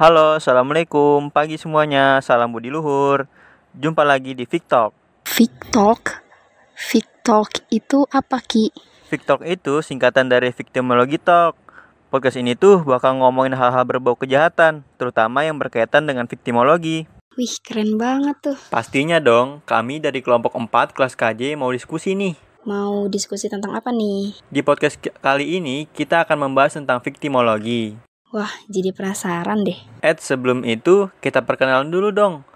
Halo, assalamualaikum, pagi semuanya, salam budi luhur. Jumpa lagi di Vic Talk. Vic Talk? Vic Talk itu apa, Ki? Vic Talk itu singkatan dari Victimology Talk. Podcast ini tuh bakal ngomongin hal-hal berbau kejahatan, terutama yang berkaitan dengan victimologi. Wih, keren banget tuh. Pastinya dong, kami dari kelompok 4 kelas KJ mau diskusi nih. Mau diskusi tentang apa nih? Di podcast kali ini, kita akan membahas tentang victimologi. Wah, jadi penasaran deh. Sebelum itu, kita perkenalan dulu dong.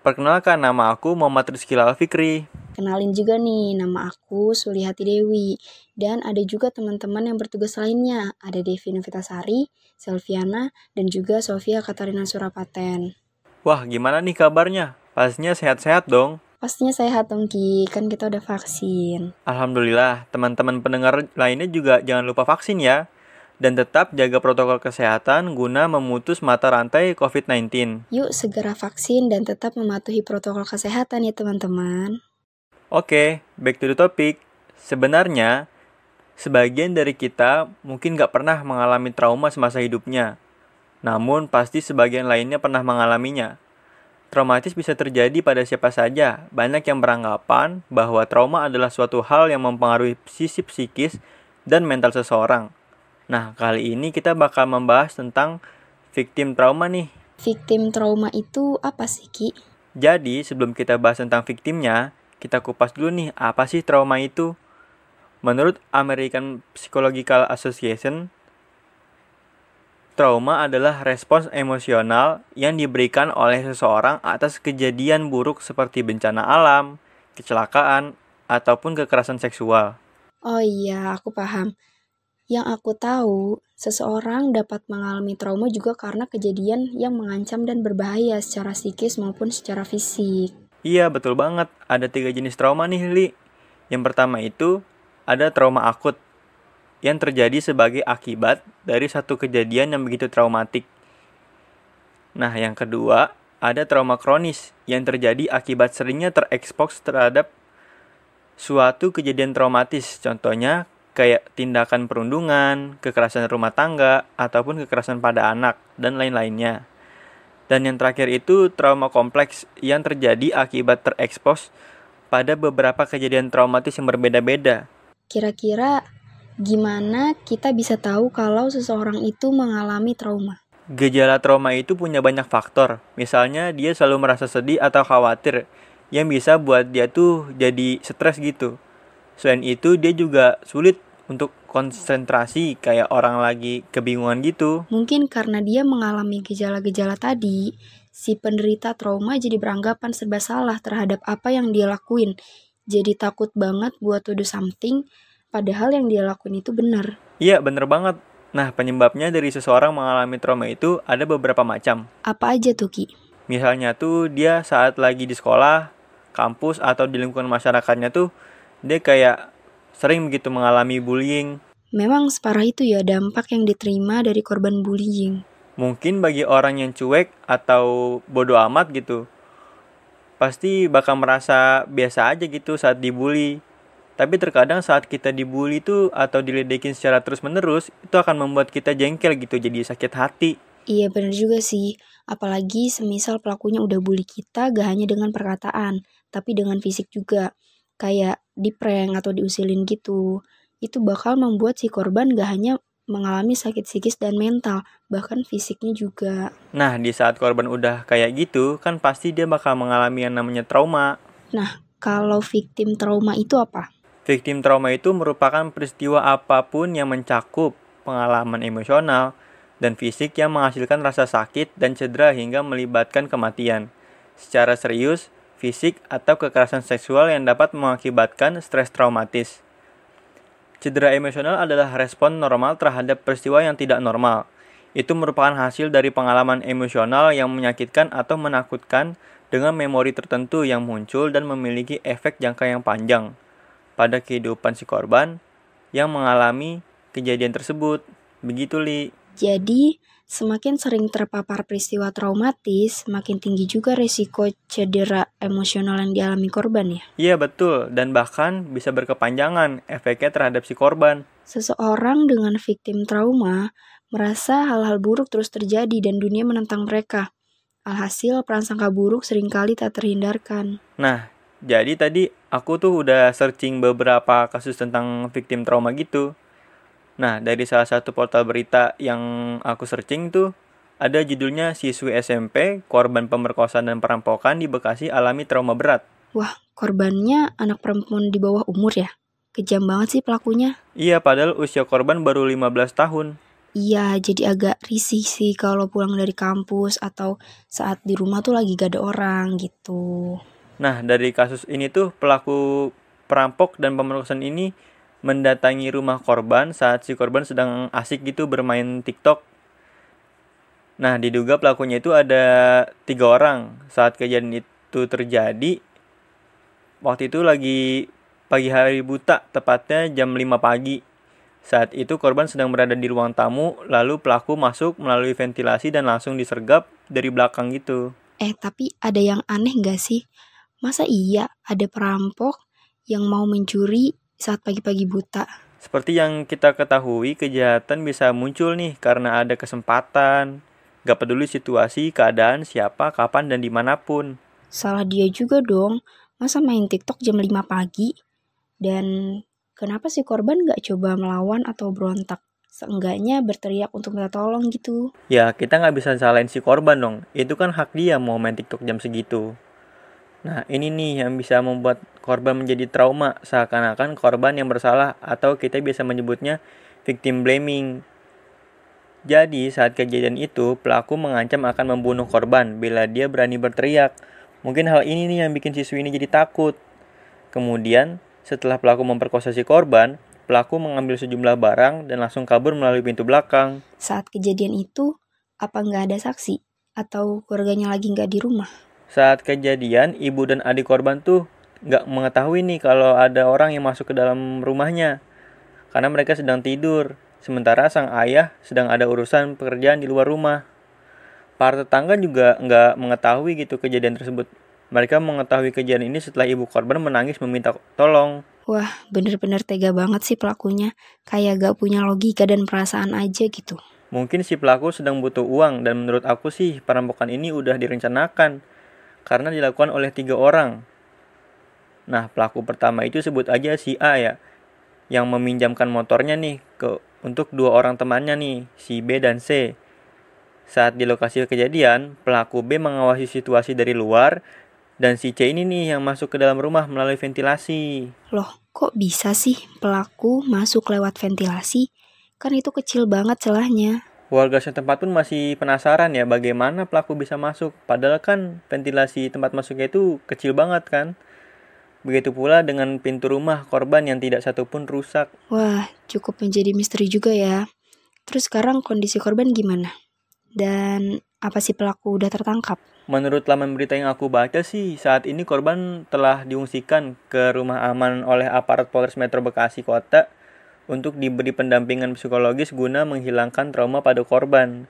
Perkenalkan, nama aku Muhammad Rizky Lalfikri. Kenalin juga nih, nama aku Sulihati Dewi. Dan ada juga teman-teman yang bertugas lainnya. Ada Devi Navitasari, Silviana, dan juga Sofia Katarina Surapaten. Wah, gimana nih kabarnya? Pastinya sehat-sehat dong. Pastinya sehat dong, Ki, kan kita udah vaksin. Alhamdulillah, teman-teman pendengar lainnya juga jangan lupa vaksin ya. Dan tetap jaga protokol kesehatan guna memutus mata rantai COVID-19. Yuk segera vaksin dan tetap mematuhi protokol kesehatan ya teman-teman. Oke, back to the topic. Sebenarnya, sebagian dari kita mungkin gak pernah mengalami trauma semasa hidupnya. Namun, pasti sebagian lainnya pernah mengalaminya. Traumatis bisa terjadi pada siapa saja. Banyak yang beranggapan bahwa trauma adalah suatu hal yang mempengaruhi sisi psikis dan mental seseorang. Nah, kali ini kita bakal membahas tentang victim trauma nih. Victim trauma itu apa sih, Ki? Jadi, sebelum kita bahas tentang victimnya, kita kupas dulu nih, apa sih trauma itu? Menurut American Psychological Association, trauma adalah respons emosional yang diberikan oleh seseorang atas kejadian buruk seperti bencana alam, kecelakaan, ataupun kekerasan seksual. Oh iya, aku paham. Yang aku tahu, seseorang dapat mengalami trauma juga karena kejadian yang mengancam dan berbahaya secara psikis maupun secara fisik. Iya, betul banget. Ada 3 jenis trauma nih, Li. Yang pertama itu ada trauma akut, yang terjadi sebagai akibat dari satu kejadian yang begitu traumatik. Nah, yang kedua, ada trauma kronis yang terjadi akibat seringnya terekspos terhadap suatu kejadian traumatis. Contohnya, kayak tindakan perundungan, kekerasan rumah tangga, ataupun kekerasan pada anak, dan lain-lainnya. Dan yang terakhir itu trauma kompleks yang terjadi akibat terekspos pada beberapa kejadian traumatis yang berbeda-beda. Kira-kira gimana kita bisa tahu kalau seseorang itu mengalami trauma? Gejala trauma itu punya banyak faktor. Misalnya dia selalu merasa sedih atau khawatir, yang bisa buat dia tuh jadi stres gitu. Selain itu dia juga sulit untuk konsentrasi, kayak orang lagi kebingungan gitu. Mungkin karena dia mengalami gejala-gejala tadi, si penderita trauma jadi beranggapan serba salah terhadap apa yang dia lakuin. Jadi takut banget buat to do something, padahal yang dia lakuin itu benar. Iya, benar banget. Nah, penyebabnya dari seseorang mengalami trauma itu ada beberapa macam. Apa aja tuh, Ki? Misalnya tuh dia saat lagi di sekolah, kampus, atau di lingkungan masyarakatnya tuh, dia kayak sering begitu mengalami bullying. Memang separah itu ya dampak yang diterima dari korban bullying. Mungkin bagi orang yang cuek atau bodoh amat gitu, pasti bakal merasa biasa aja gitu saat dibully. Tapi terkadang saat kita dibully itu atau diledekin secara terus-menerus, itu akan membuat kita jengkel gitu, jadi sakit hati. Iya, benar juga sih. Apalagi semisal pelakunya udah bully kita gak hanya dengan perkataan, tapi dengan fisik juga. Kayak diprank atau diusilin gitu. Itu bakal membuat si korban gak hanya mengalami sakit psikis dan mental, bahkan fisiknya juga. Nah, di saat korban udah kayak gitu, kan pasti dia bakal mengalami yang namanya trauma. Nah, kalau victim trauma itu apa? Victim trauma itu merupakan peristiwa apapun yang mencakup pengalaman emosional dan fisik yang menghasilkan rasa sakit dan cedera hingga melibatkan kematian secara serius, fisik, atau kekerasan seksual yang dapat mengakibatkan stres traumatis. Cedera emosional adalah respon normal terhadap peristiwa yang tidak normal. Itu merupakan hasil dari pengalaman emosional yang menyakitkan atau menakutkan dengan memori tertentu yang muncul dan memiliki efek jangka yang panjang pada kehidupan si korban yang mengalami kejadian tersebut. Begitu, Li. Jadi, semakin sering terpapar peristiwa traumatis, makin tinggi juga resiko cedera emosional yang dialami korban ya? Iya, betul. Dan bahkan bisa berkepanjangan efeknya terhadap si korban. Seseorang dengan victim trauma merasa hal-hal buruk terus terjadi dan dunia menentang mereka. Alhasil, prasangka buruk seringkali tak terhindarkan. Nah, jadi tadi aku tuh udah searching beberapa kasus tentang victim trauma gitu. Nah, dari salah satu portal berita yang aku searching tuh, ada judulnya Siswi SMP, Korban Pemerkosaan dan Perampokan di Bekasi Alami Trauma Berat. Wah, korbannya anak perempuan di bawah umur ya? Kejam banget sih pelakunya. Iya, padahal usia korban baru 15 tahun. Iya, jadi agak risih sih kalau pulang dari kampus atau saat di rumah tuh lagi gak ada orang gitu. Nah, dari kasus ini tuh pelaku perampok dan pemerkosaan ini mendatangi rumah korban saat si korban sedang asik gitu bermain TikTok. Nah, diduga pelakunya itu ada 3 orang. Saat kejadian itu terjadi, waktu itu lagi pagi hari buta, tepatnya jam 5 pagi. Saat itu korban sedang berada di ruang tamu, lalu pelaku masuk melalui ventilasi dan langsung disergap dari belakang gitu. Tapi ada yang aneh gak sih? Masa iya ada perampok yang mau mencuri saat pagi-pagi buta? Seperti yang kita ketahui, kejahatan bisa muncul nih karena ada kesempatan. Gak peduli situasi, keadaan, siapa, kapan, dan dimanapun. Salah dia juga dong, masa main TikTok jam 5 pagi? Dan kenapa si korban gak coba melawan atau berontak? Seenggaknya berteriak untuk minta tolong gitu. Ya, kita gak bisa salahin si korban dong. Itu kan hak dia mau main TikTok jam segitu. Nah, ini nih yang bisa membuat korban menjadi trauma. Seakan-akan korban yang bersalah, atau kita biasa menyebutnya victim blaming. Jadi, saat kejadian itu, pelaku mengancam akan membunuh korban bila dia berani berteriak. Mungkin hal ini nih yang bikin siswi ini jadi takut. Kemudian, setelah pelaku memperkosa si korban, pelaku mengambil sejumlah barang dan langsung kabur melalui pintu belakang. Saat kejadian itu, apa nggak ada saksi? Atau keluarganya lagi nggak di rumah? Saat kejadian, ibu dan adik korban tuh nggak mengetahui nih kalau ada orang yang masuk ke dalam rumahnya. Karena mereka sedang tidur. Sementara sang ayah sedang ada urusan pekerjaan di luar rumah. Para tetangga juga nggak mengetahui gitu kejadian tersebut. Mereka mengetahui kejadian ini setelah ibu korban menangis meminta tolong. Wah, bener-bener tega banget sih pelakunya. Kayak gak punya logika dan perasaan aja gitu. Mungkin si pelaku sedang butuh uang, dan menurut aku sih perampokan ini udah direncanakan. Karena dilakukan oleh 3 orang. Nah, pelaku pertama itu sebut aja si A ya. Yang meminjamkan motornya nih untuk 2 orang temannya nih, si B dan C. Saat di lokasi kejadian, pelaku B mengawasi situasi dari luar. Dan si C ini nih yang masuk ke dalam rumah melalui ventilasi. Loh, kok bisa sih pelaku masuk lewat ventilasi? Kan itu kecil banget celahnya. Warga setempat pun masih penasaran ya bagaimana pelaku bisa masuk. Padahal kan ventilasi tempat masuknya itu kecil banget kan. Begitu pula dengan pintu rumah korban yang tidak satupun rusak. Wah, cukup menjadi misteri juga ya. Terus sekarang kondisi korban gimana? Dan apa sih pelaku udah tertangkap? Menurut laman berita yang aku baca sih, saat ini korban telah diungsikan ke rumah aman oleh aparat Polres Metro Bekasi Kota untuk diberi pendampingan psikologis guna menghilangkan trauma pada korban.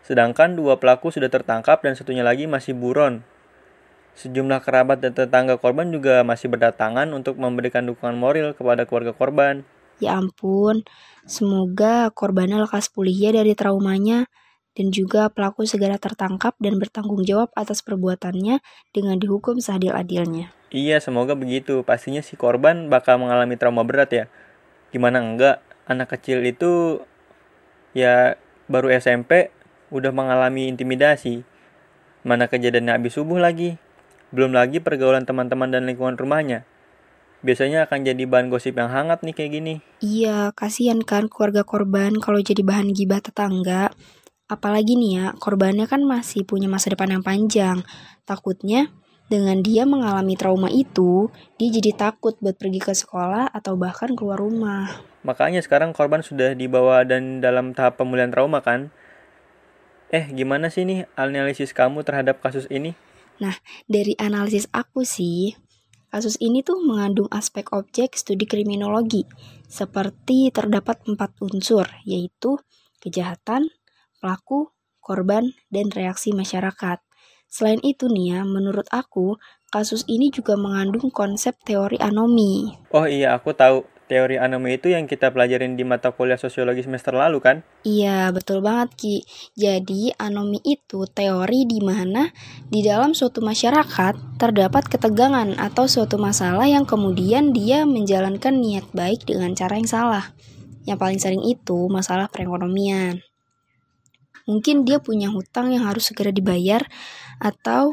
Sedangkan 2 pelaku sudah tertangkap dan satunya lagi masih buron. Sejumlah kerabat dan tetangga korban juga masih berdatangan untuk memberikan dukungan moral kepada keluarga korban. Ya ampun, semoga korbannya lekas pulih ya dari traumanya. Dan juga pelaku segera tertangkap dan bertanggung jawab atas perbuatannya dengan dihukum seadil-adilnya. Iya, semoga begitu. Pastinya si korban bakal mengalami trauma berat ya. Gimana enggak, anak kecil itu ya baru SMP udah mengalami intimidasi. Mana kejadiannya habis subuh lagi. Belum lagi pergaulan teman-teman dan lingkungan rumahnya. Biasanya akan jadi bahan gosip yang hangat nih kayak gini. Iya, kasihan kan keluarga korban kalau jadi bahan gibah tetangga. Apalagi nih ya, korbannya kan masih punya masa depan yang panjang. Takutnya dengan dia mengalami trauma itu, dia jadi takut buat pergi ke sekolah atau bahkan keluar rumah. Makanya sekarang korban sudah dibawa dan dalam tahap pemulihan trauma kan? Gimana sih nih analisis kamu terhadap kasus ini? Nah, dari analisis aku sih, kasus ini tuh mengandung aspek objek studi kriminologi. Seperti terdapat 4 unsur, yaitu kejahatan, pelaku, korban, dan reaksi masyarakat. Selain itu nih ya, menurut aku, kasus ini juga mengandung konsep teori anomi. Oh iya, aku tahu. teori anomi itu yang kita pelajarin di mata kuliah sosiologi semester lalu kan? Iya, betul banget Ki. Jadi anomi itu teori di mana di dalam suatu masyarakat terdapat ketegangan atau suatu masalah yang kemudian dia menjalankan niat baik dengan cara yang salah. Yang paling sering itu masalah perekonomian. Mungkin dia punya hutang yang harus segera dibayar atau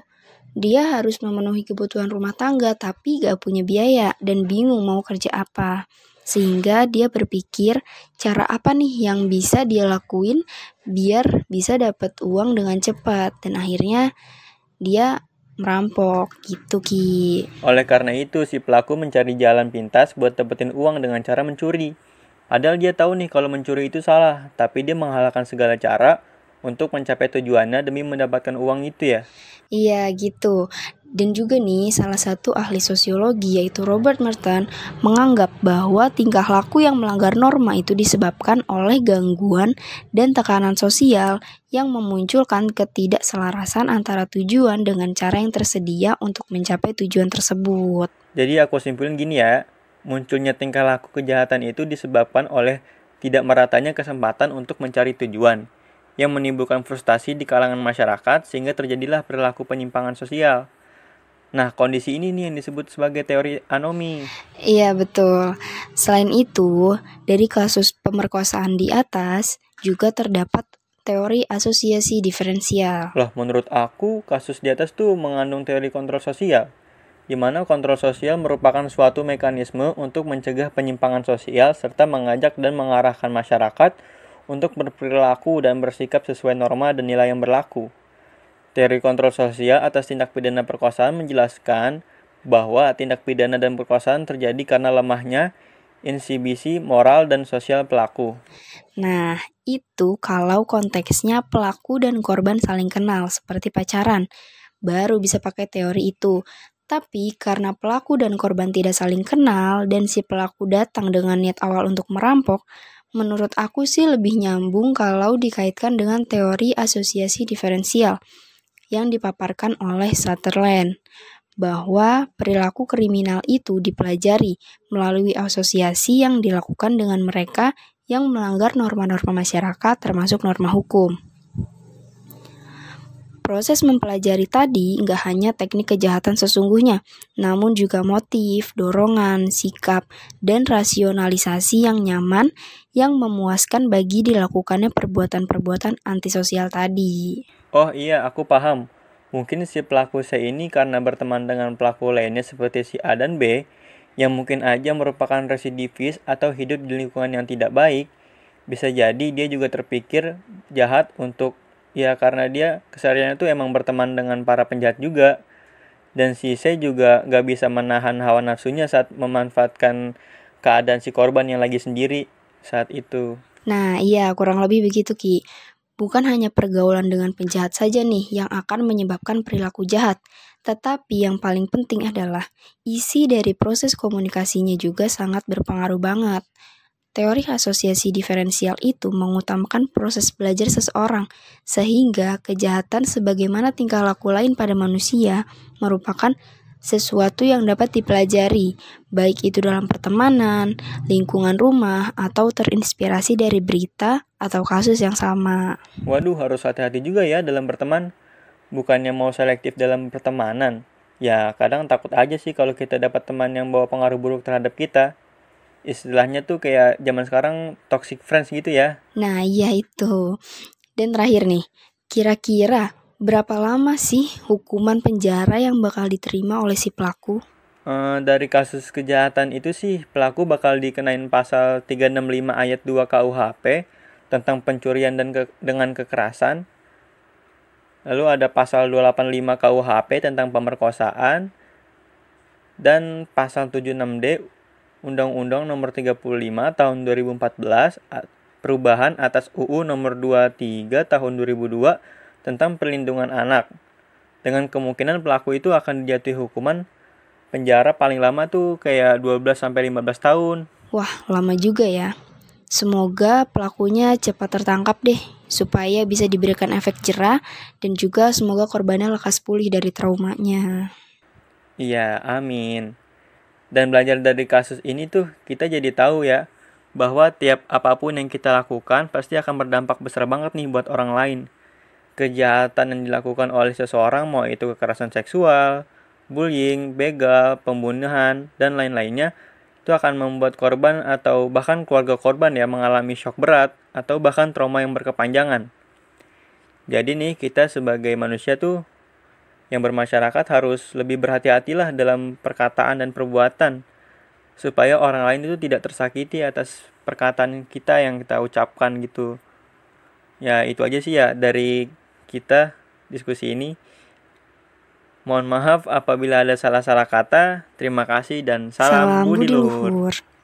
dia harus memenuhi kebutuhan rumah tangga tapi gak punya biaya dan bingung mau kerja apa. Sehingga dia berpikir cara apa nih yang bisa dia lakuin biar bisa dapat uang dengan cepat. Dan akhirnya dia merampok gitu Ki. Oleh karena itu si pelaku mencari jalan pintas buat dapetin uang dengan cara mencuri. Padahal dia tahu nih kalau mencuri itu salah, tapi dia menghalalkan segala cara untuk mencapai tujuannya demi mendapatkan uang itu ya? Iya gitu. Dan juga nih salah satu ahli sosiologi yaitu Robert Merton menganggap bahwa tingkah laku yang melanggar norma itu disebabkan oleh gangguan dan tekanan sosial yang memunculkan ketidakselarasan antara tujuan dengan cara yang tersedia untuk mencapai tujuan tersebut. Jadi aku simpulin gini ya, munculnya tingkah laku kejahatan itu disebabkan oleh tidak meratanya kesempatan untuk mencari tujuan yang menimbulkan frustasi di kalangan masyarakat sehingga terjadilah perilaku penyimpangan sosial. Nah, kondisi ini nih yang disebut sebagai teori anomi. Iya, betul. Selain itu, dari kasus pemerkosaan di atas juga terdapat teori asosiasi diferensial. Loh, menurut aku kasus di atas tuh mengandung teori kontrol sosial, di mana kontrol sosial merupakan suatu mekanisme untuk mencegah penyimpangan sosial serta mengajak dan mengarahkan masyarakat untuk berperilaku dan bersikap sesuai norma dan nilai yang berlaku. Teori kontrol sosial atas tindak pidana perkosaan menjelaskan bahwa tindak pidana dan perkosaan terjadi karena lemahnya insibisi moral dan sosial pelaku. Nah, itu kalau konteksnya pelaku dan korban saling kenal seperti pacaran, baru bisa pakai teori itu. Tapi karena pelaku dan korban tidak saling kenal dan si pelaku datang dengan niat awal untuk merampok, menurut aku sih lebih nyambung kalau dikaitkan dengan teori asosiasi diferensial yang dipaparkan oleh Sutherland, bahwa perilaku kriminal itu dipelajari melalui asosiasi yang dilakukan dengan mereka yang melanggar norma-norma masyarakat termasuk norma hukum. Proses mempelajari tadi nggak hanya teknik kejahatan sesungguhnya, namun juga motif, dorongan, sikap, dan rasionalisasi yang nyaman yang memuaskan bagi dilakukannya perbuatan-perbuatan antisosial tadi. Oh iya, aku paham. Mungkin si pelaku C ini karena berteman dengan pelaku lainnya seperti si A dan B, yang mungkin aja merupakan residivis atau hidup di lingkungan yang tidak baik, bisa jadi dia juga terpikir jahat untuk ya karena dia kesehariannya tuh emang berteman dengan para penjahat juga. Dan si C juga gak bisa menahan hawa nafsunya saat memanfaatkan keadaan si korban yang lagi sendiri saat itu. Nah iya, kurang lebih begitu Ki. Bukan hanya pergaulan dengan penjahat saja nih yang akan menyebabkan perilaku jahat, tetapi yang paling penting adalah isi dari proses komunikasinya juga sangat berpengaruh banget. Teori asosiasi diferensial itu mengutamakan proses belajar seseorang, sehingga kejahatan sebagaimana tingkah laku lain pada manusia merupakan sesuatu yang dapat dipelajari, baik itu dalam pertemanan, lingkungan rumah, atau terinspirasi dari berita atau kasus yang sama. Waduh, harus hati-hati juga ya dalam berteman. Bukannya mau selektif dalam pertemanan. Ya, kadang takut aja sih kalau kita dapat teman yang bawa pengaruh buruk terhadap kita. Istilahnya tuh kayak zaman sekarang toxic friends gitu ya. Nah iya itu. Dan terakhir nih, kira-kira berapa lama sih hukuman penjara yang bakal diterima oleh si pelaku? Dari kasus kejahatan itu sih pelaku bakal dikenain pasal 365 ayat 2 KUHP tentang pencurian dengan kekerasan. Lalu ada pasal 285 KUHP tentang pemerkosaan. Dan pasal 76D Undang-Undang Nomor 35 Tahun 2014 perubahan atas UU Nomor 23 Tahun 2002 tentang perlindungan anak. Dengan kemungkinan pelaku itu akan dijatuhi hukuman penjara paling lama tuh kayak 12 sampai 15 tahun. Wah, lama juga ya. Semoga pelakunya cepat tertangkap deh supaya bisa diberikan efek jera dan juga semoga korbannya lekas pulih dari traumanya. Iya, amin. Dan belajar dari kasus ini tuh kita jadi tahu ya bahwa tiap apapun yang kita lakukan pasti akan berdampak besar banget nih buat orang lain. Kejahatan yang dilakukan oleh seseorang, mau itu kekerasan seksual, bullying, begal, pembunuhan, dan lain-lainnya, itu akan membuat korban atau bahkan keluarga korban ya mengalami shock berat atau bahkan trauma yang berkepanjangan. Jadi nih kita sebagai manusia tuh yang bermasyarakat harus lebih berhati-hatilah dalam perkataan dan perbuatan, supaya orang lain itu tidak tersakiti atas perkataan kita yang kita ucapkan gitu. Ya itu aja sih ya dari kita diskusi ini. Mohon maaf apabila ada salah-salah kata. Terima kasih dan salam budi luhur.